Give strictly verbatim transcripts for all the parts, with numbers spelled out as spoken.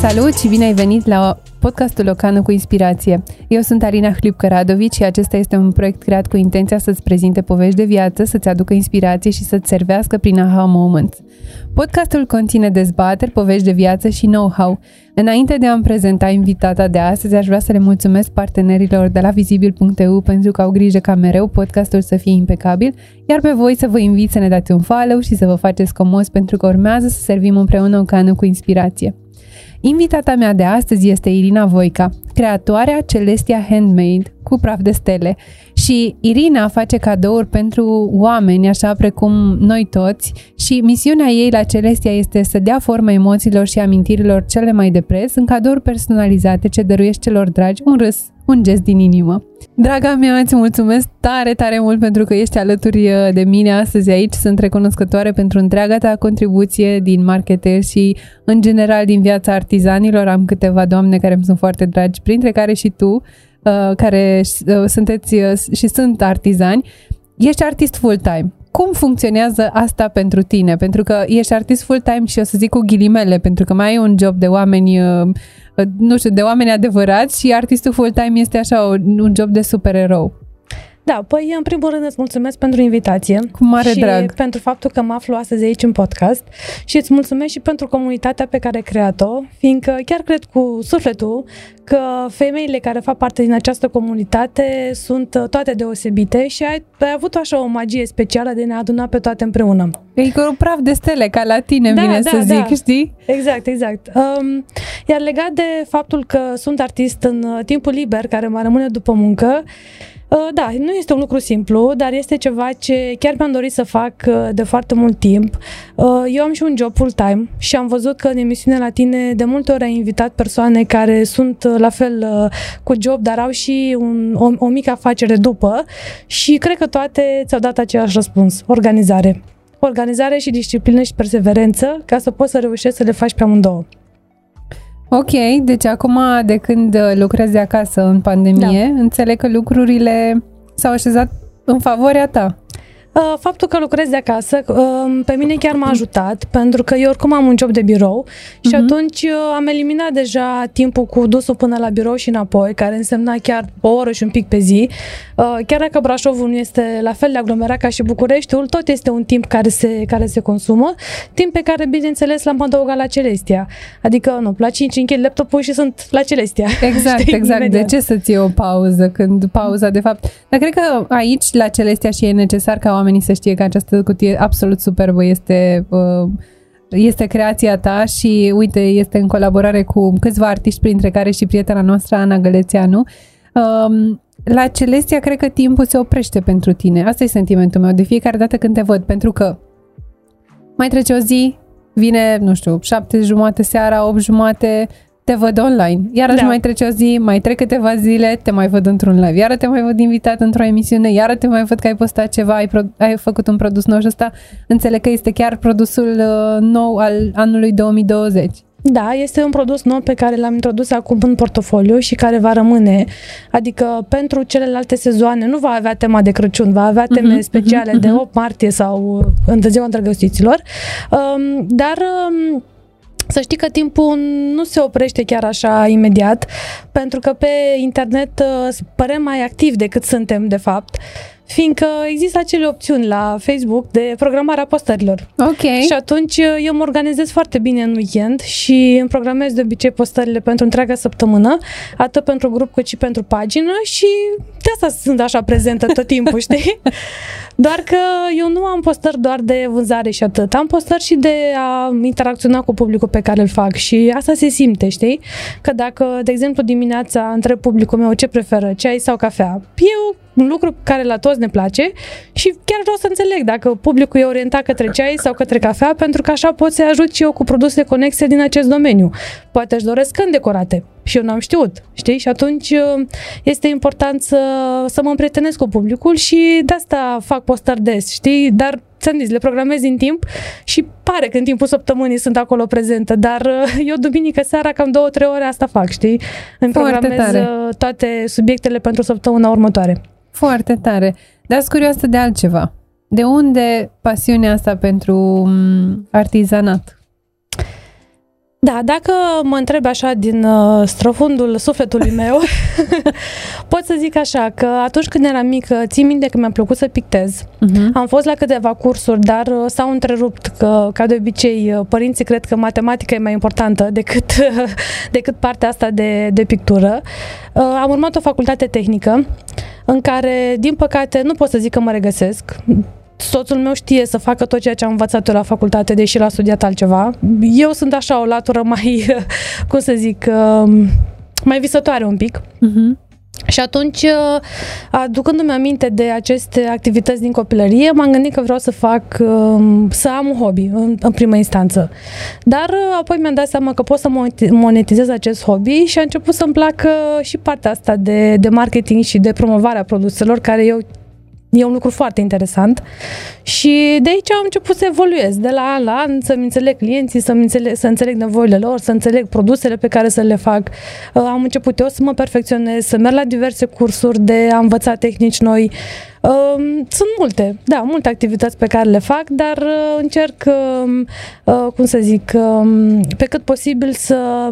Salut și bine ai venit la podcastul O Cană cu Inspirație. Eu sunt Alina Hlipcă-Radovici și acesta este un proiect creat cu intenția să-ți prezinte povești de viață, să-ți aducă inspirație și să-ți servească prin aha moments. Podcastul conține dezbateri, povești de viață și know-how. Înainte de a-mi prezenta invitata de astăzi, aș vrea să le mulțumesc partenerilor de la vizibil punct e u pentru că au grijă ca mereu podcastul să fie impecabil, iar pe voi să vă invit să ne dați un follow și să vă faceți comos pentru că urmează să servim împreună o cană cu inspirație. Invitata mea de astăzi este Irina Voica, creatoarea Celestia Handmade cu praf de stele, și Irina face cadouri pentru oameni, așa precum noi toți, și misiunea ei la Celestia este să dea formă emoțiilor și amintirilor cele mai de preț în cadouri personalizate ce dăruiești celor dragi un râs, un gest din inimă. Draga mea, îți mulțumesc tare, tare mult pentru că ești alături de mine astăzi aici. Sunt recunoscătoare pentru întreaga ta contribuție din marketer și, în general, din viața artizanilor. Am câteva doamne care îmi sunt foarte dragi, printre care și tu, care sunteți și sunt artizani. Ești artist full-time. Cum funcționează asta pentru tine? Pentru că ești artist full-time și o să zic cu ghilimele, pentru că mai ai un job de oameni, nu știu, de oameni adevărați, și artistul full-time este așa un job de supererou. Da, păi în primul rând îți mulțumesc pentru invitație. Cu mare și drag. Și pentru faptul că mă aflu astăzi aici în podcast și îți mulțumesc și pentru comunitatea pe care ai creat-o, fiindcă chiar cred cu sufletul că femeile care fac parte din această comunitate sunt toate deosebite și ai, ai avut așa o magie specială de a ne aduna pe toate împreună. E cu un praf de stele, ca la tine, da, vine da, să zic, da. Știi? Exact, exact. Um, iar legat de faptul că sunt artist în timpul liber, care mă rămâne după muncă, da, nu este un lucru simplu, dar este ceva ce chiar mi-am dorit să fac de foarte mult timp. Eu am și un job full-time și am văzut că în emisiune la tine de multe ori ai invitat persoane care sunt la fel cu job, dar au și un, o, o mică afacere după, și cred că toate ți-au dat același răspuns: organizare. Organizare și disciplină și perseverență, ca să poți să reușești să le faci pe amândouă. Ok, deci acum de când lucrezi de acasă în pandemie, da, înțeleg că lucrurile s-au așezat în favoarea ta. Faptul că lucrez de acasă pe mine chiar m-a ajutat, pentru că eu oricum am un job de birou și uh-huh. atunci am eliminat deja timpul cu dusul până la birou și înapoi, care însemna chiar o oră și un pic pe zi. Chiar dacă Brașovul nu este la fel de aglomerat ca și Bucureștiul, tot este un timp care se, care se consumă, timp pe care, bineînțeles, l-am adăugat la Celestia. Adică, nu, la cinci închid laptopul și sunt la Celestia. Exact, știi, exact. Imediat. De ce să ții o pauză când pauza, de fapt... Dar cred că aici, la Celestia, și e necesar ca oamenii să știe că această cutie absolut superbă este, este creația ta și, uite, este în colaborare cu câțiva artiști, printre care și prietena noastră, Ana Gălețeanu. La Celestia, cred că timpul se oprește pentru tine. Asta e sentimentul meu de fiecare dată când te văd, pentru că mai trece o zi, vine, nu știu, șapte jumate seara, opt jumate... te văd online, iarăși da. mai trece o zi, mai trec câteva zile, te mai văd într-un live, iară te mai văd invitat într-o emisiune, iară te mai văd că ai postat ceva, ai, pro- ai făcut un produs nou, și ăsta înțeleg că este chiar produsul uh, nou al anului două mii douăzeci. Da, este un produs nou pe care l-am introdus acum în portofoliu și care va rămâne, adică pentru celelalte sezoane nu va avea tema de Crăciun, va avea teme uh-huh, speciale uh-huh, de opt martie sau în ziua Îndrăgostiților, um, dar... Um, să știi că timpul nu se oprește chiar așa imediat, pentru că pe internet părem mai activi decât suntem, de fapt, fiindcă există acele opțiuni la Facebook de programarea postărilor. Okay. Și atunci eu mă organizez foarte bine în weekend și îmi programez de obicei postările pentru întreaga săptămână, atât pentru grup cât și pentru pagină, și de asta sunt așa prezentă tot timpul, știi? Doar că eu nu am postări doar de vânzare și atât, am postări și de a interacționa cu publicul pe care îl fac, și asta se simte, știi? Că dacă, de exemplu, dimineața întreb publicul meu ce preferă, ceai sau cafea, eu un lucru care la toți ne place, și chiar vreau să înțeleg dacă publicul e orientat către ceai sau către cafea, pentru că așa pot să-i ajut și eu cu produse conexe din acest domeniu. Poate își doresc căni decorate și eu n-am știut, știi? Și atunci este important să, să mă împrietenesc cu publicul, și de asta fac postări des, știi? Dar ți-am zis, le programez din timp și pare că în timpul săptămânii sunt acolo prezentă, dar eu duminică seara cam două, trei ore asta fac, știi? Îmi programez toate subiectele pentru săptămâna următoare. Foarte tare. Dar sunt curioasă de altceva. De unde pasiunea asta pentru artizanat? Da, dacă mă întreb așa din uh, străfundul sufletului meu, pot să zic așa, că atunci când eram mică, țin minte că mi-a plăcut să pictez. Uh-huh. Am fost la câteva cursuri, dar uh, s-au întrerupt, că, ca de obicei, uh, părinții cred că matematica e mai importantă decât, uh, decât partea asta de, de pictură. Uh, am urmat o facultate tehnică, în care, din păcate, nu pot să zic că mă regăsesc. Soțul meu știe să facă tot ceea ce am învățat eu la facultate, deși l-a studiat altceva. Eu sunt așa o latură mai, cum să zic, mai visătoare un pic. Uh-huh. Și atunci, aducându-mi aminte de aceste activități din copilărie, m-am gândit că vreau să fac, să am un hobby în, în prima instanță. Dar apoi mi-am dat seama că pot să monetizez acest hobby și a început să-mi placă și partea asta de, de marketing și de promovarea produselor, care eu E un lucru foarte interesant și de aici am început să evoluez de la an la an, să-mi înțeleg clienții, să-mi înțeleg, să înțeleg nevoile lor, să înțeleg produsele pe care să le fac. Am început eu să mă perfecționez, să merg la diverse cursuri de a învăța tehnici noi. Sunt multe, da, multe activități pe care le fac, dar încerc, cum să zic, pe cât posibil să...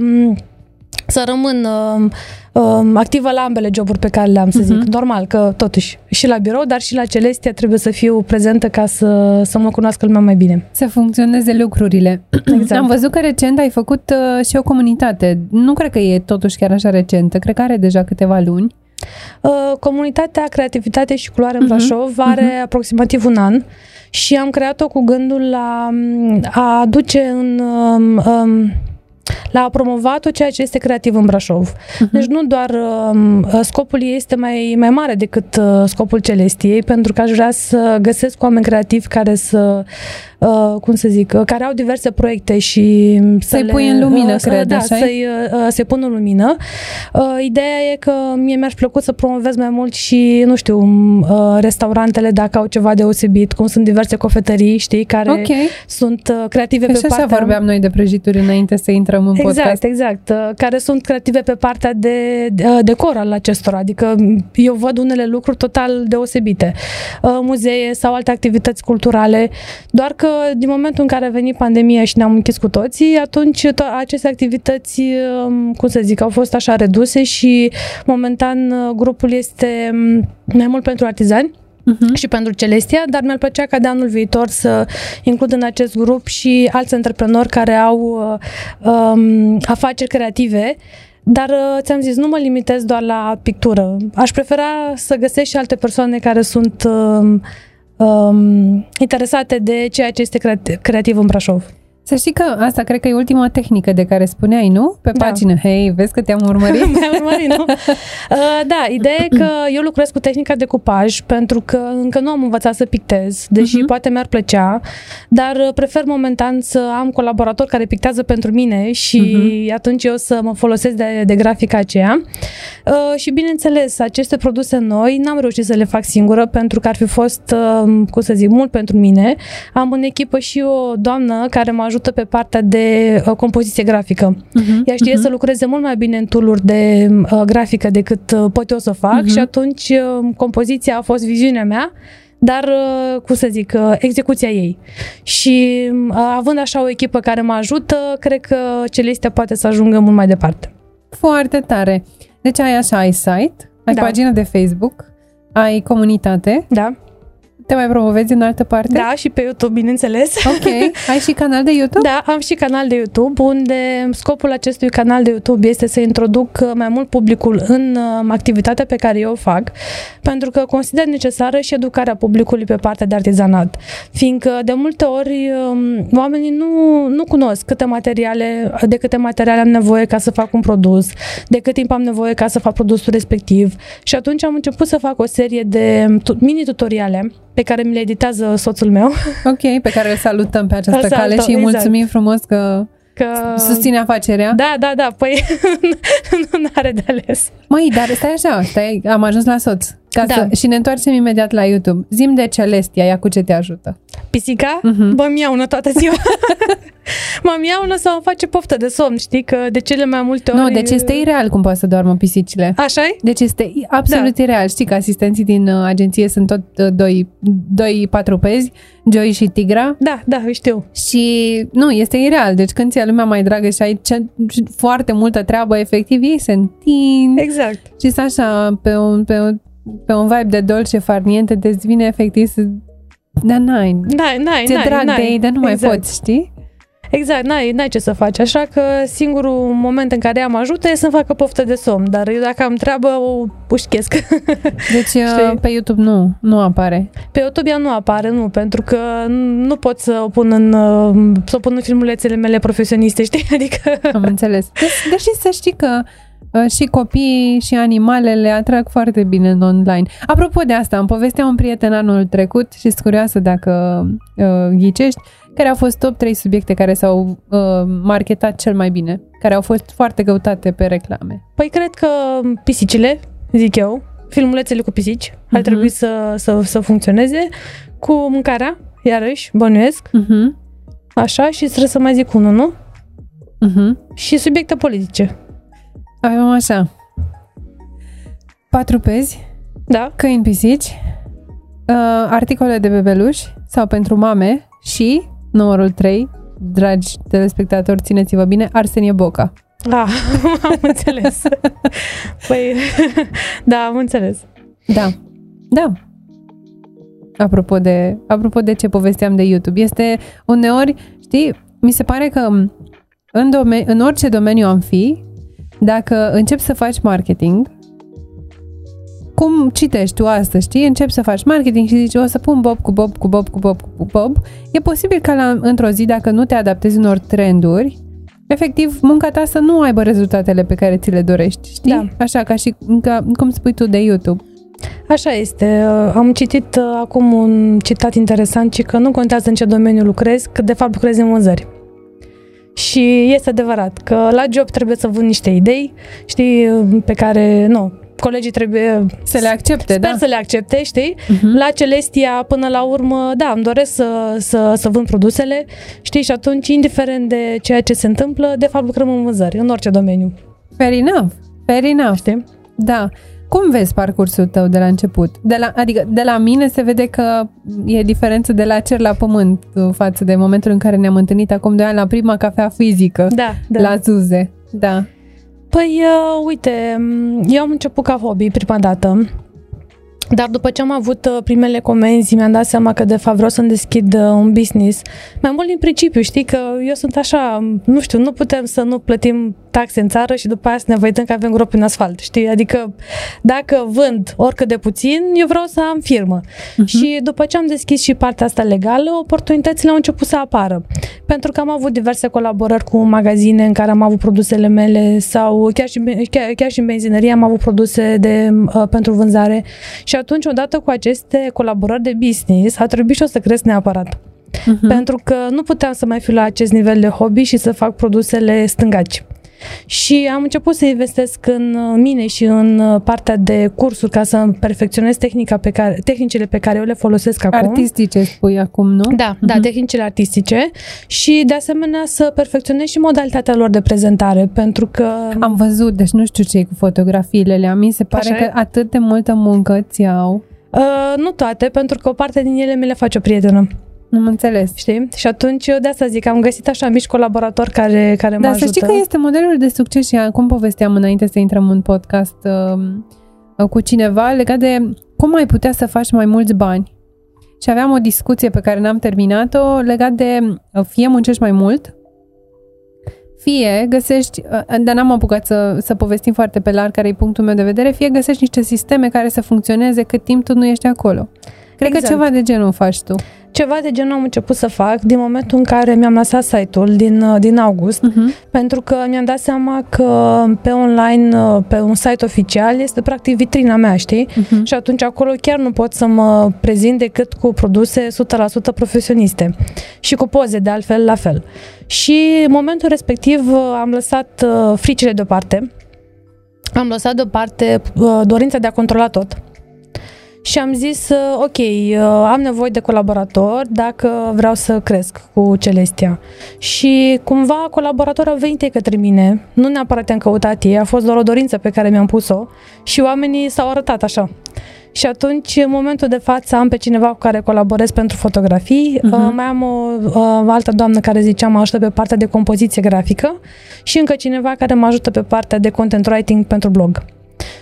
să rămân uh, uh, activă la ambele joburi pe care le-am, să zic. Uh-huh. Normal că totuși și la birou, dar și la Celestia trebuie să fiu prezentă ca să, să mă cunoască lumea mai bine. Să funcționeze lucrurile. Exact. Am văzut că recent ai făcut uh, și o comunitate. Nu cred că e totuși chiar așa recentă. Cred că are deja câteva luni. Uh, comunitatea Creativitate și Culoare în Brașov uh-huh. are uh-huh. aproximativ un an și am creat-o cu gândul la a aduce în... Um, um, L-a promovat tot ceea ce este creativ în Brașov. Uh-huh. Deci nu doar uh, scopul ei este mai, mai mare decât uh, scopul Celestiei, pentru că aș vrea să găsesc oameni creativi care să, uh, cum să zic, uh, care au diverse proiecte și să-i le, pui în lumină, uh, cred, da, să-i uh, se pună în lumină. Uh, ideea e că mie mi-aș plăcut să promovez mai mult și, nu știu, uh, restaurantele, dacă au ceva deosebit, cum sunt diverse cofetării, știi, care okay. sunt uh, creative pe partea... Așa vorbeam noi de prăjituri înainte să intrăm în podcast. Exact, exact. Care sunt creative pe partea de, de decor al acestora. Adică eu văd unele lucruri total deosebite. Muzee sau alte activități culturale. Doar că din momentul în care a venit pandemia și ne-am închis cu toții, atunci to- aceste activități, cum să zic, au fost așa reduse și momentan grupul este mai mult pentru artizani. Uh-huh. Și pentru Celestia, dar mi-ar plăcea ca de anul viitor să includ în acest grup și alți antreprenori care au um, afaceri creative, dar ți-am zis, nu mă limitez doar la pictură. Aș prefera să găsesc și alte persoane care sunt um, um, interesate de ceea ce este creativ, creativ în Brașov. Să știi că asta cred că e ultima tehnică de care spuneai, nu? Pe pagină. Da. Hei, vezi că te-am urmărit? Mi-am urmărit, nu? Uh, da, ideea e că eu lucrez cu tehnica de cupaj pentru că încă nu am învățat să pictez, deși uh-huh. poate mi-ar plăcea, dar prefer momentan să am colaboratori care pictează pentru mine și uh-huh. atunci eu să mă folosesc de, de grafica aceea. Uh, și bineînțeles, aceste produse noi n-am reușit să le fac singură pentru că ar fi fost, uh, cum să zic, mult pentru mine. Am în echipă și o doamnă care m-a ajută pe partea de uh, compoziție grafică. Uh-huh, Ea știe uh-huh. să lucreze mult mai bine în tool-uri de uh, grafică decât uh, pot eu să fac uh-huh. și atunci uh, compoziția a fost viziunea mea, dar, uh, cum să zic, uh, execuția ei. Și uh, având așa o echipă care mă ajută, cred că Celestea poate să ajungă mult mai departe. Foarte tare! Deci ai așa, ai site, ai da. Pagină de Facebook, ai comunitate. Da. Te mai promovezi în altă parte? Da, și pe YouTube, bineînțeles. Ok. Ai și canal de YouTube? Da, am și canal de YouTube, unde scopul acestui canal de YouTube este să introduc mai mult publicul în activitatea pe care eu o fac, pentru că consider necesară și educarea publicului pe partea de artizanat, fiindcă de multe ori oamenii nu, nu cunosc câte materiale, de câte materiale am nevoie ca să fac un produs, de cât timp am nevoie ca să fac produsul respectiv. Și atunci am început să fac o serie de mini-tutoriale pe care mi le editează soțul meu. Ok, pe care îl salutăm pe această salutăm, cale și îi exact. Mulțumim frumos că, că susține afacerea. Da, da, da, păi nu are de ales. Măi, dar stai așa, stai, am ajuns la soț. Ca da. Să... Și ne întoarcem imediat la YouTube. Zi-mi de Celestia, ea cu ce te ajută? Pisica? Uh-huh. Bă, miaună toată ziua. Mă miaună sau îmi face poftă de somn, știi? Că de cele mai multe ori... Nu, deci este ireal cum poate să doarmă pisicile. Așa-i? Deci este absolut da. Ireal. Știi că asistenții din uh, agenție sunt tot uh, doi, doi patrupezi, Joy și Tigra. Da, da, știu. Și nu, este ireal. Deci când ți-a lumea mai dragă și ai ce... foarte multă treabă, efectiv, ei se întind. Exact. Și așa, pe un... Pe un pe un vibe de dolce farniente, deci vine efectiv să... Da, n-ai. N-ai, n-ai, ți-e drag n-ai, de ei, dar nu exact. Mai poți, știi? Exact, n-ai, n-ai ce să faci. Așa că singurul moment în care ea mă ajută e să-mi facă poftă de somn. Dar eu dacă am treabă, o pușchesc. Deci pe YouTube nu, nu apare? Pe YouTube ea nu apare, nu. Pentru că nu pot să o pun în, să o pun în filmulețele mele profesioniste, știi? Adică... Am înțeles. Deci, deși să știi că și copiii și animalele atrag foarte bine în online. Apropo de asta, îmi povestea un prieten anul trecut și sunt curioasă dacă uh, ghicești, care au fost top trei subiecte care s-au uh, marketat cel mai bine, care au fost foarte căutate pe reclame. Păi cred că pisicile, zic eu, filmulețele cu pisici, uh-huh. ar trebui să, să, să funcționeze, cu mâncarea, iarăși, bănuiesc, uh-huh. așa, și trebuie să mai zic unul, nu? Uh-huh. Și subiecte politice. Avem așa, patru pezi, da. Câini, pisici, uh, articole de bebeluși sau pentru mame și, numărul trei, dragi telespectatori, țineți-vă bine, Arsenie Boca. Ah, am înțeles. Păi, da, am înțeles. Da, da. Apropo de, apropo de ce povesteam de YouTube, este uneori, știi, mi se pare că în, domen- în orice domeniu am fi, dacă începi să faci marketing, cum citești tu asta, știi? Începi să faci marketing și zici, o să pun bob cu bob cu bob cu bob cu bob. E posibil ca la, într-o zi, dacă nu te adaptezi unor trenduri, efectiv, munca ta să nu aibă rezultatele pe care ți le dorești, știi? Da. Așa, ca și ca, cum spui tu de YouTube. Așa este. Am citit acum un citat interesant, ci că nu contează în ce domeniu lucrezi, că de fapt lucrezi în vânzări. Și este adevărat că la job trebuie să vând niște idei, știi, pe care, nu, colegii trebuie să le accepte, sper da? Să le accepte, știi? Uh-huh. La Celestia, până la urmă, da, îmi doresc să, să, să vând produsele, știi? Și atunci, indiferent de ceea ce se întâmplă, de fapt lucrăm în vânzări, în orice domeniu. Fair enough, fair enough. Știi? Da. Cum vezi parcursul tău de la început? De la, adică de la mine se vede că e diferență de la cer la pământ față de momentul în care ne-am întâlnit acum doi ani la prima cafea fizică, da, da. La Zuze. Da. Păi, uh, uite, eu am început ca hobby prima dată, dar după ce am avut primele comenzi mi-am dat seama că de fapt vreau să-mi deschid un business. Mai mult din principiu, știi, că eu sunt așa, nu știu, nu putem să nu plătim taxe în țară și după aia să ne văităm că avem gropi în asfalt, știi? Adică dacă vând oricât de puțin, eu vreau să am firmă. Uh-huh. Și după ce am deschis și partea asta legală, oportunitățile au început să apară. Pentru că am avut diverse colaborări cu magazine în care am avut produsele mele sau chiar și, chiar, chiar și în benzinărie am avut produse de, uh, pentru vânzare. Și atunci, odată cu aceste colaborări de business, a trebuit și eu să cresc neapărat. Uh-huh. Pentru că nu puteam să mai fiu la acest nivel de hobby și să fac produsele stângaci. Și am început să investesc în mine și în partea de cursuri ca să perfecționez tehnica pe care, tehnicile pe care eu le folosesc acum. Artistice spui acum, nu? Da, uh-huh. da, tehnicile artistice și de asemenea să perfecționez și modalitatea lor de prezentare, pentru că... Am văzut, deci nu știu ce e cu fotografiile, le-am, mi se pare așa că e? Atât de multă muncă ți-au. Uh, nu toate, pentru că o parte din ele mi le face o prietenă. Am înțeles. Știi? Și atunci eu de asta zic, am găsit așa mici colaboratori care, care mă da, ajută. Dar să știi că este modelul de succes și cum povesteam înainte să intrăm în podcast uh, cu cineva legat de cum ai putea să faci mai mulți bani. Și aveam o discuție pe care n-am terminat-o legat de uh, fie muncești mai mult, fie găsești, uh, dar n-am apucat să, să povestim foarte pe larg care e punctul meu de vedere, fie găsești niște sisteme care să funcționeze cât timp tu nu ești acolo. Cred exact. Că ceva de genul faci tu. Ceva de genul am început să fac din momentul în care mi-am lăsat site-ul din, din august, uh-huh. pentru că mi-am dat seama că pe online, pe un site oficial, este practic vitrina mea, știi? Uh-huh. Și atunci acolo chiar nu pot să mă prezint decât cu produse o sută la sută profesioniste și cu poze de altfel la fel. Și în momentul respectiv am lăsat fricile deoparte, am lăsat deoparte dorința de a controla tot. și am zis, ok, am nevoie de colaborator dacă vreau să cresc cu Celestia. Și cumva colaboratorul a venit către mine, nu neapărat am căutat ei, a fost doar o dorință pe care mi-am pus-o și oamenii s-au arătat așa. Și atunci, în momentul de față, am pe cineva cu care colaborez pentru fotografii, uh-huh. uh, mai am o uh, altă doamnă care ziceam mă ajută pe partea de compoziție grafică și încă cineva care mă ajută pe partea de content writing pentru blog.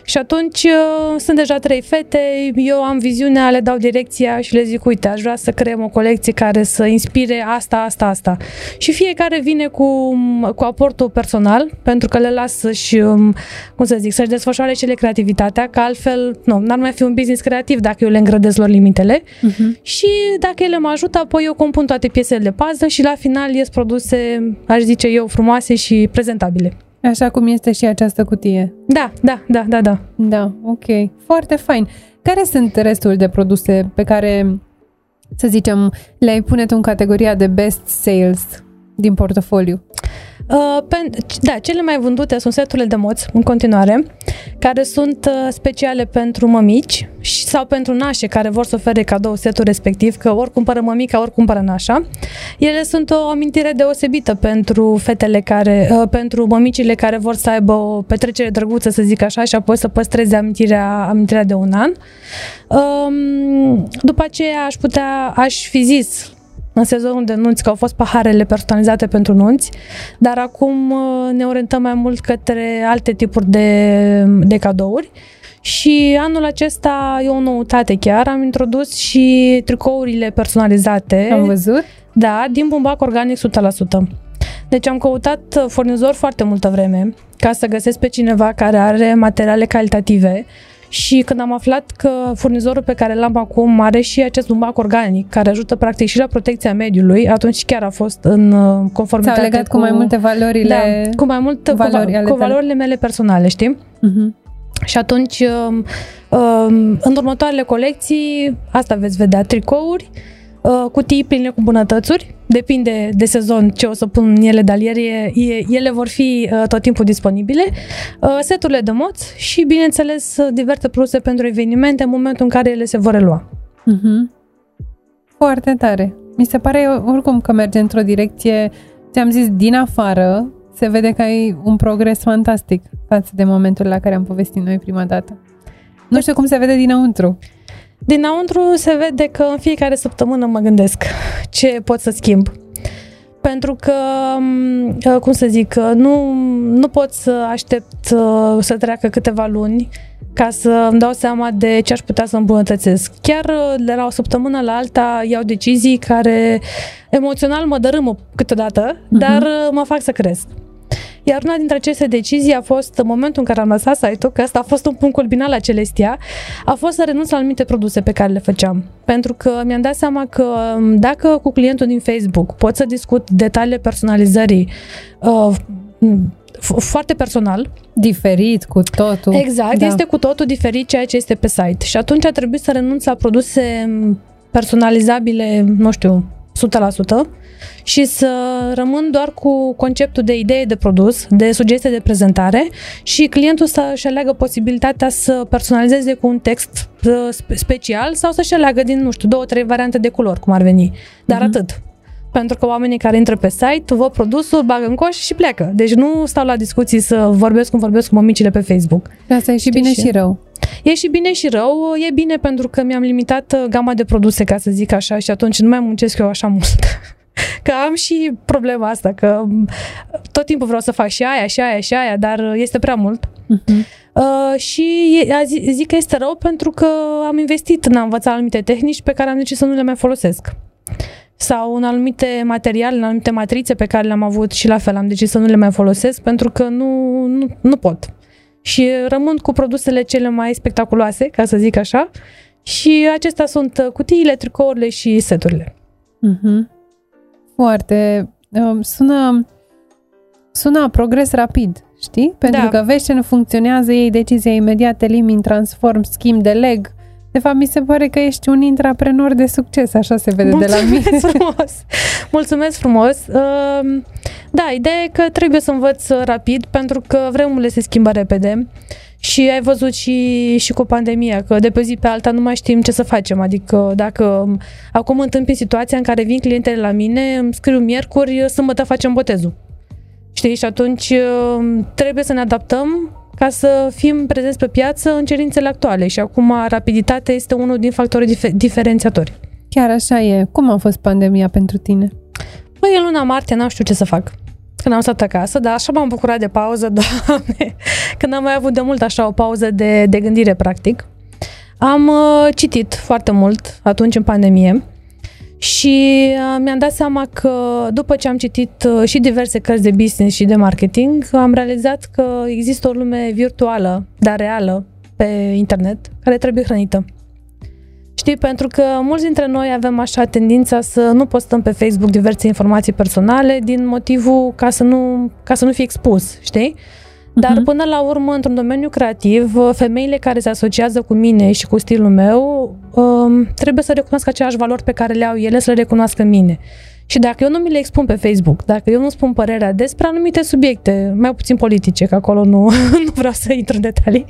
Și atunci uh, sunt deja trei fete, eu am viziunea, le dau direcția și le zic, uite, aș vrea să creăm o colecție care să inspire asta, asta, asta. Și fiecare vine cu, cu aportul personal, pentru că le las să-și, cum să zic, să-și dezfășoare și ele creativitatea, că altfel nu, n-ar mai fi un business creativ dacă eu le îngrădesc lor limitele. Uh-huh. Și dacă ele mă ajută, apoi eu compun toate piesele de puzzle și la final ies produse, aș zice eu, frumoase și prezentabile. Așa cum este și această cutie. Da, da, da, da, da. Da, ok. Foarte fain. Care sunt restul de produse pe care, să zicem, le-ai pune tu în categoria de best sales din portofoliu? Uh, pen, da, cele mai vândute sunt seturile de moți, în continuare, care sunt uh, speciale pentru mămici și, sau pentru nașe care vor să ofere cadou setul respectiv, că ori cumpără mămica, ori cumpără nașa. Ele sunt o amintire deosebită pentru fetele care, uh, pentru mămicile care vor să aibă o petrecere drăguță, să zic așa, și apoi să păstreze amintirea, amintirea de un an. Uh, după aceea aș putea, aș fi zis, în sezonul de nunți, că au fost paharele personalizate pentru nunți, dar acum ne orientăm mai mult către alte tipuri de, de cadouri. Și anul acesta e o noutate chiar, am introdus și tricourile personalizate. Am văzut? Da, din bumbac organic o sută la sută. Deci am căutat furnizori foarte multă vreme ca să găsesc pe cineva care are materiale calitative. Și când am aflat că furnizorul pe care l-am acum are și acest bumbac organic, care ajută practic și la protecția mediului, atunci chiar a fost în conformitate. S-au legat cu, cu mai multe valorile, da, cu mai mult valori, cu, ale cu valorile mele personale, știi? Uh-huh. Și atunci, în următoarele colecții, asta veți vedea, tricouri, cutii pline cu bunătățuri, depinde de sezon ce o să pun în ele, dar ele, ele vor fi tot timpul disponibile, seturile de moți și, bineînțeles, diverse produse pentru evenimente în momentul în care ele se vor relua. Uh-huh. Foarte tare! Mi se pare oricum că merge într-o direcție, ți-am zis, din afară, se vede că ai un progres fantastic față de momentul la care am povestit noi prima dată. Nu știu cum se vede dinăuntru. Dinăuntru se vede că în fiecare săptămână mă gândesc ce pot să schimb. Pentru că, cum să zic, nu, nu pot să aștept să treacă câteva luni ca să îmi dau seama de ce aș putea să îmbunătățesc. Chiar de la o săptămână la alta iau decizii care emoțional mă dărâmă câteodată, uh-huh. dar mă fac să cresc. Iar una dintre aceste decizii a fost, în momentul în care am lăsat site-ul, că asta a fost un punct culminal la Celestia, a fost să renunț la anumite produse pe care le făceam. Pentru că mi-am dat seama că dacă cu clientul din Facebook pot să discut detaliile personalizării uh, foarte personal, diferit cu totul. Exact, da. Este cu totul diferit ceea ce este pe site. Și atunci a trebuit să renunț la produse personalizabile, nu știu, o sută la sută și să rămân doar cu conceptul de idee de produs, de sugestie de prezentare și clientul să-și aleagă posibilitatea să personalizeze cu un text special sau să-și aleagă din, nu știu, două, trei variante de culori, cum ar veni. Dar uh-huh. atât. Pentru că oamenii care intră pe site văd produsul, bagă în coș și pleacă. Deci nu stau la discuții să vorbesc cum vorbesc cu mămicile pe Facebook. Asta e și bine și rău. E și bine și rău, e bine pentru că mi-am limitat gama de produse, ca să zic așa, și atunci nu mai muncesc eu așa mult. Că am și problema asta, că tot timpul vreau să fac și aia, și aia, și aia, dar este prea mult. Uh-huh. Uh, și e, zic că este rău pentru că am investit în a învăța anumite tehnici pe care am decis să nu le mai folosesc. Sau în anumite materiale, în anumite matrițe pe care le-am avut și la fel am decis să nu le mai folosesc pentru că nu, nu, nu pot. Și rămân cu produsele cele mai spectaculoase, ca să zic așa, și acestea sunt cutiile, tricourile și seturile. Mm-hmm. Foarte. Sună, sună a progres rapid, știi? Pentru da. Că vezi ce nu funcționează, iei decizia imediat, elimini, transform, schimb, deleg. De fapt, mi se pare că ești un intraprenor de succes, așa se vede. Mulțumesc de la mine. Mulțumesc frumos! Mulțumesc frumos! Da, ideea e că trebuie să învăț rapid, pentru că vremurile se schimbă repede Și ai văzut și, și cu pandemia, că de pe zi pe alta nu mai știm ce să facem. Adică dacă acum întâmpin situația în care vin clientele la mine, îmi scriu miercuri, sâmbătă facem botezul. Știi? Și atunci trebuie să ne adaptăm ca să fim prezenți pe piață în cerințele actuale. Și acum rapiditatea este unul din factorii diferențiatori. Chiar așa e. Cum a fost pandemia pentru tine? Păi, în luna martie n-am știut ce să fac. Când am stat acasă, dar așa m-am bucurat de pauză, Doamne, când am mai avut de mult așa o pauză de, de gândire, practic. Am uh, citit foarte mult atunci în pandemie și uh, mi-am dat seama că după ce am citit uh, și diverse cărți de business și de marketing, am realizat că există o lume virtuală, dar reală, pe internet, care trebuie hrănită. Știi, pentru că mulți dintre noi avem așa tendința să nu postăm pe Facebook diverse informații personale din motivul ca să nu, ca să nu fie expus, știi? Dar uh-huh. până la urmă, într-un domeniu creativ, femeile care se asociază cu mine și cu stilul meu trebuie să recunoască aceleași valori pe care le au ele, să le recunoască în mine. Și dacă eu nu mi le expun pe Facebook, dacă eu nu spun părerea despre anumite subiecte, mai puțin politice, că acolo nu, nu vreau să intru în detalii,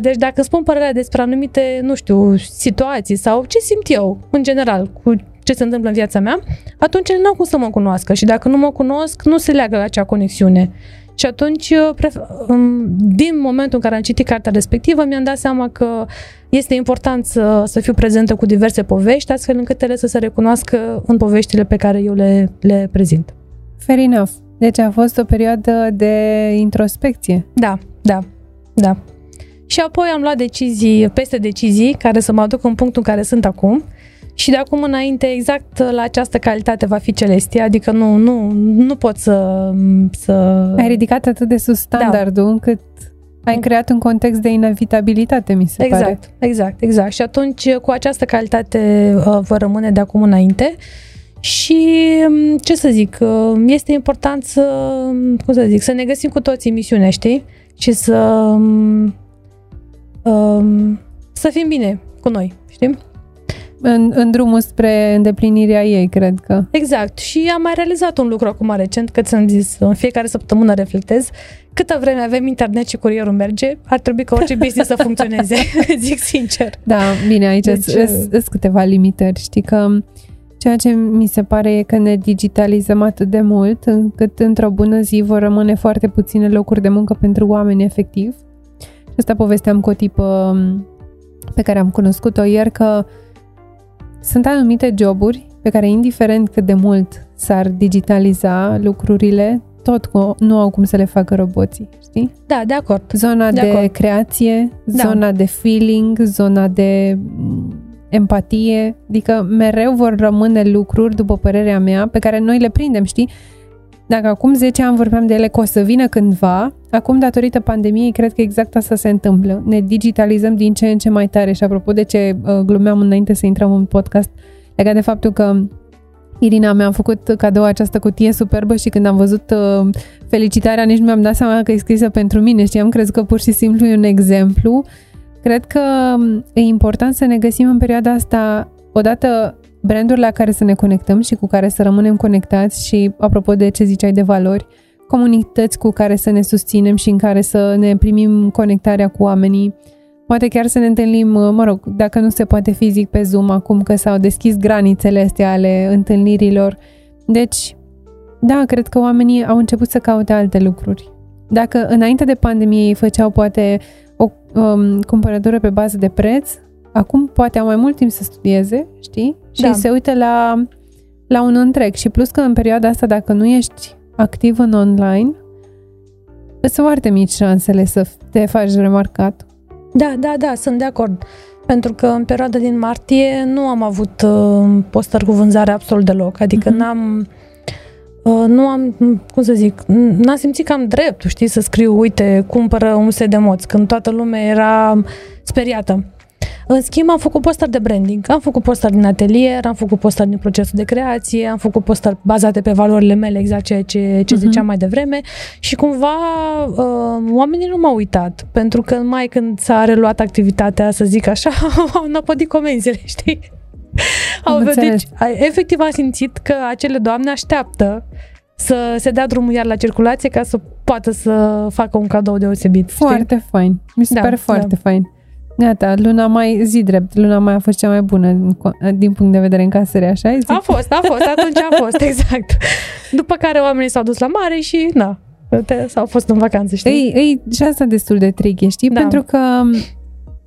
deci dacă spun părerea despre anumite, nu știu, situații sau ce simt eu, în general, cu ce se întâmplă în viața mea, atunci nu au cum să mă cunoască și dacă nu mă cunosc, nu se leagă acea conexiune. Și atunci, din momentul în care am citit cartea respectivă, mi-am dat seama că este important să, să fiu prezentă cu diverse povești, astfel încât ele să se recunoască în poveștile pe care eu le, le prezint. Fair enough. Deci a fost o perioadă de introspecție. Da, da, da. Și apoi am luat decizii, peste decizii, care să mă aduc în punctul în care sunt acum. Și de acum înainte, exact la această calitate va fi Celestia, adică nu, nu, nu pot să, să... Ai ridicat atât de sus standardul, da, încât ai creat un context de inevitabilitate, mi se exact, pare. Exact, exact, exact. Și atunci cu această calitate uh, vă rămâne de acum înainte și, ce să zic, uh, este important să, cum să zic, să ne găsim cu toții misiunea, știi? Și să, um, să fim bine cu noi, știi? În, în drumul spre îndeplinirea ei, cred că. Exact. Și am mai realizat un lucru acum recent, că ți-am zis, în fiecare săptămână reflectez, câtă vreme avem internet și curierul merge, ar trebui ca orice business să funcționeze, zic sincer. Da, bine, aici deci, sunt câteva limitări. Știi că ceea ce mi se pare e că ne digitalizăm atât de mult, încât într-o bună zi vor rămâne foarte puține locuri de muncă pentru oameni, efectiv. Și asta povesteam cu o tipă pe care am cunoscut-o ieri, că sunt anumite joburi pe care, indiferent cât de mult s-ar digitaliza lucrurile, tot nu au cum să le facă roboții, știi? Da, de acord. Zona de, de acord. Creație, da. Zona de feeling, zona de empatie, adică mereu vor rămâne lucruri, după părerea mea, pe care noi le prindem, știi? Dacă acum zece ani vorbeam de ele că o să vină cândva, acum, datorită pandemiei, cred că exact asta se întâmplă. Ne digitalizăm din ce în ce mai tare și, apropo de ce glumeam înainte să intrăm în podcast, legat de faptul că Irina mi-a făcut cadou această cutie superbă și când am văzut felicitarea, nici nu mi-am dat seama că e scrisă pentru mine, și am crezut că pur și simplu e un exemplu. Cred că e important să ne găsim în perioada asta, odată, branduri la care să ne conectăm și cu care să rămânem conectați și, apropo de ce ziceai de valori, comunități cu care să ne susținem și în care să ne primim conectarea cu oamenii. Poate chiar să ne întâlnim, mă rog, dacă nu se poate fizic, pe Zoom acum că s-au deschis granițele astea ale întâlnirilor. Deci, da, cred că oamenii au început să caute alte lucruri. Dacă înainte de pandemie ei făceau poate o um, cumpărătură pe bază de preț, acum poate au mai mult timp să studieze, știi? Și da. Se uită la, la un întreg. Și plus că în perioada asta, dacă nu ești activ în online, sunt foarte mici șansele să te faci remarcat. Da, da, da, sunt de acord. Pentru că în perioada din martie nu am avut uh, postări cu vânzare absolut deloc. Adică mm-hmm. n-am... nu am, cum să zic, n-am simțit că am dreptul, știi, să scriu, uite, cumpără un set de moți, când toată lumea era speriată. În schimb, am făcut postări de branding, am făcut postări din atelier, am făcut postări din procesul de creație, am făcut postări bazate pe valorile mele, exact ceea ce, ce uh-huh. ziceam mai devreme, și cumva uh, oamenii nu m-au uitat, pentru că mai când s-a reluat activitatea, să zic așa, au năpădit comenzile, știi? Au, deci, efectiv am simțit că acele doamne așteaptă să se dea drumul iar la circulație ca să poată să facă un cadou deosebit. Foarte știi? Fain. Mi se da, pare foarte da. fain. Gata, luna mai, zi drept, luna mai a fost cea mai bună din punct de vedere în casări, așa? Zic? A fost, a fost, atunci a fost, exact. După care oamenii s-au dus la mare și, na, s-au fost în vacanță, știi? Ei, și asta destul de tricky, știi? Da. Pentru că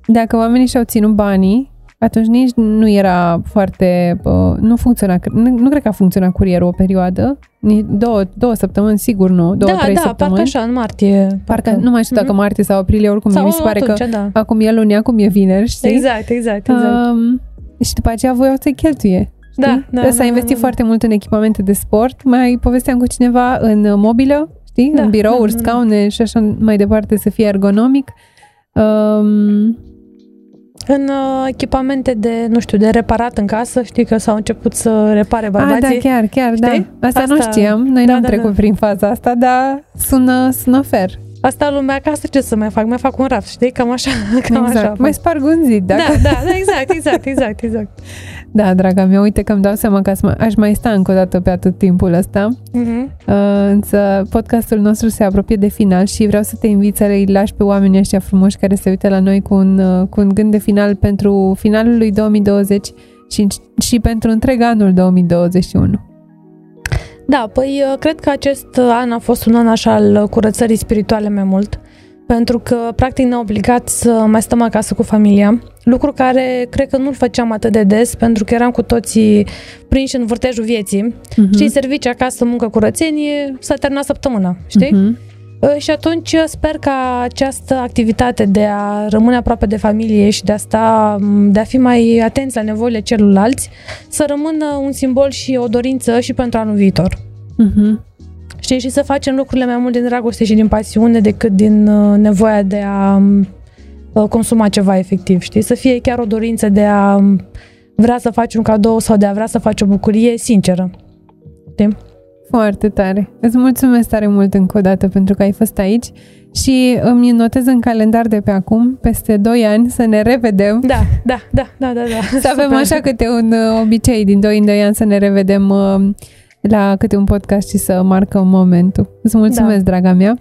dacă oamenii și-au ținut banii, atunci nici nu era foarte, nu funcționa, nu, nu cred că a funcționat curierul o perioadă, două, două săptămâni, sigur nu, două, da, trei da, săptămâni. Da, parcă așa, în martie. Parcă, nu mai știu dacă martie sau aprilie, oricum sau mi se pare atunci, că da. acum e luni, acum e vineri, știi? Exact, exact, exact. Um, și după aceea voiau să-i cheltuie. Da, da, S-a da, investit da, da. foarte mult în echipamente de sport, mai povesteam cu cineva în mobilă, știi? Da, în birouri, da, scaune da. și așa mai departe să fie ergonomic. Um, În uh, echipamente de, nu știu, de reparat în casă, știi că s-au început să repare bărbații. Ah, da, chiar, chiar, știi? da. Asta, asta nu știam, noi da, n-am da, trecut da. prin faza asta, dar sună, sună fer. Asta lumea acasă ce să mai fac? Mai fac un raft, știi? Cam așa, cam exact. așa. Mai sparg un zid, dacă... Da, da, da, exact, exact, exact, exact. Da, draga mea, uite că îmi dau seama că aș mai sta încă o dată pe atât timpul ăsta. Uh-huh. Uh, însă podcastul nostru se apropie de final și vreau să te invit să îi lași pe oamenii ăștia frumoși care se uită la noi cu un, cu un gând de final pentru finalul lui două mii douăzeci și, și pentru întreg anul două mii douăzeci și unu. Da, păi cred că acest an a fost un an așa al curățării spirituale mai mult, pentru că practic ne-a obligat să mai stăm acasă cu familia, lucru care cred că nu-l făceam atât de des, pentru că eram cu toții prinși în vârtejul vieții, uh-huh. și servicii acasă, muncă, curățenie, s-a terminat săptămâna, știi? Uh-huh. Și atunci sper că această activitate de a rămâne aproape de familie și de a, sta, de a fi mai atenți la nevoile celorlalți să rămână un simbol și o dorință și pentru anul viitor. Uh-huh. Știi, și să facem lucrurile mai mult din dragoste și din pasiune decât din nevoia de a consuma ceva efectiv, știi? Să fie chiar o dorință de a vrea să faci un cadou sau de a vrea să faci o bucurie sinceră. Știi? Foarte tare. Îți mulțumesc tare mult încă o dată pentru că ai fost aici și îmi notez în calendar de pe acum, peste doi ani, să ne revedem. Da, da, da, da, da. da. Să avem așa câte un obicei din doi în doi ani să ne revedem la câte un podcast și să marcăm momentul. Îți mulțumesc, da. draga mea.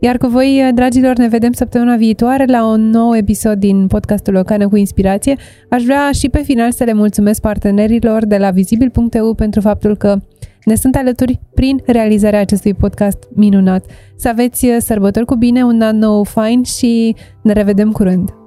Iar cu voi, dragilor, ne vedem săptămâna viitoare la un nou episod din podcastul O Cană cu Inspirație. Aș vrea și pe final să le mulțumesc partenerilor de la vizibil punct e u pentru faptul că ne sunt alături prin realizarea acestui podcast minunat. Să aveți sărbători cu bine, un an nou fain și ne revedem curând!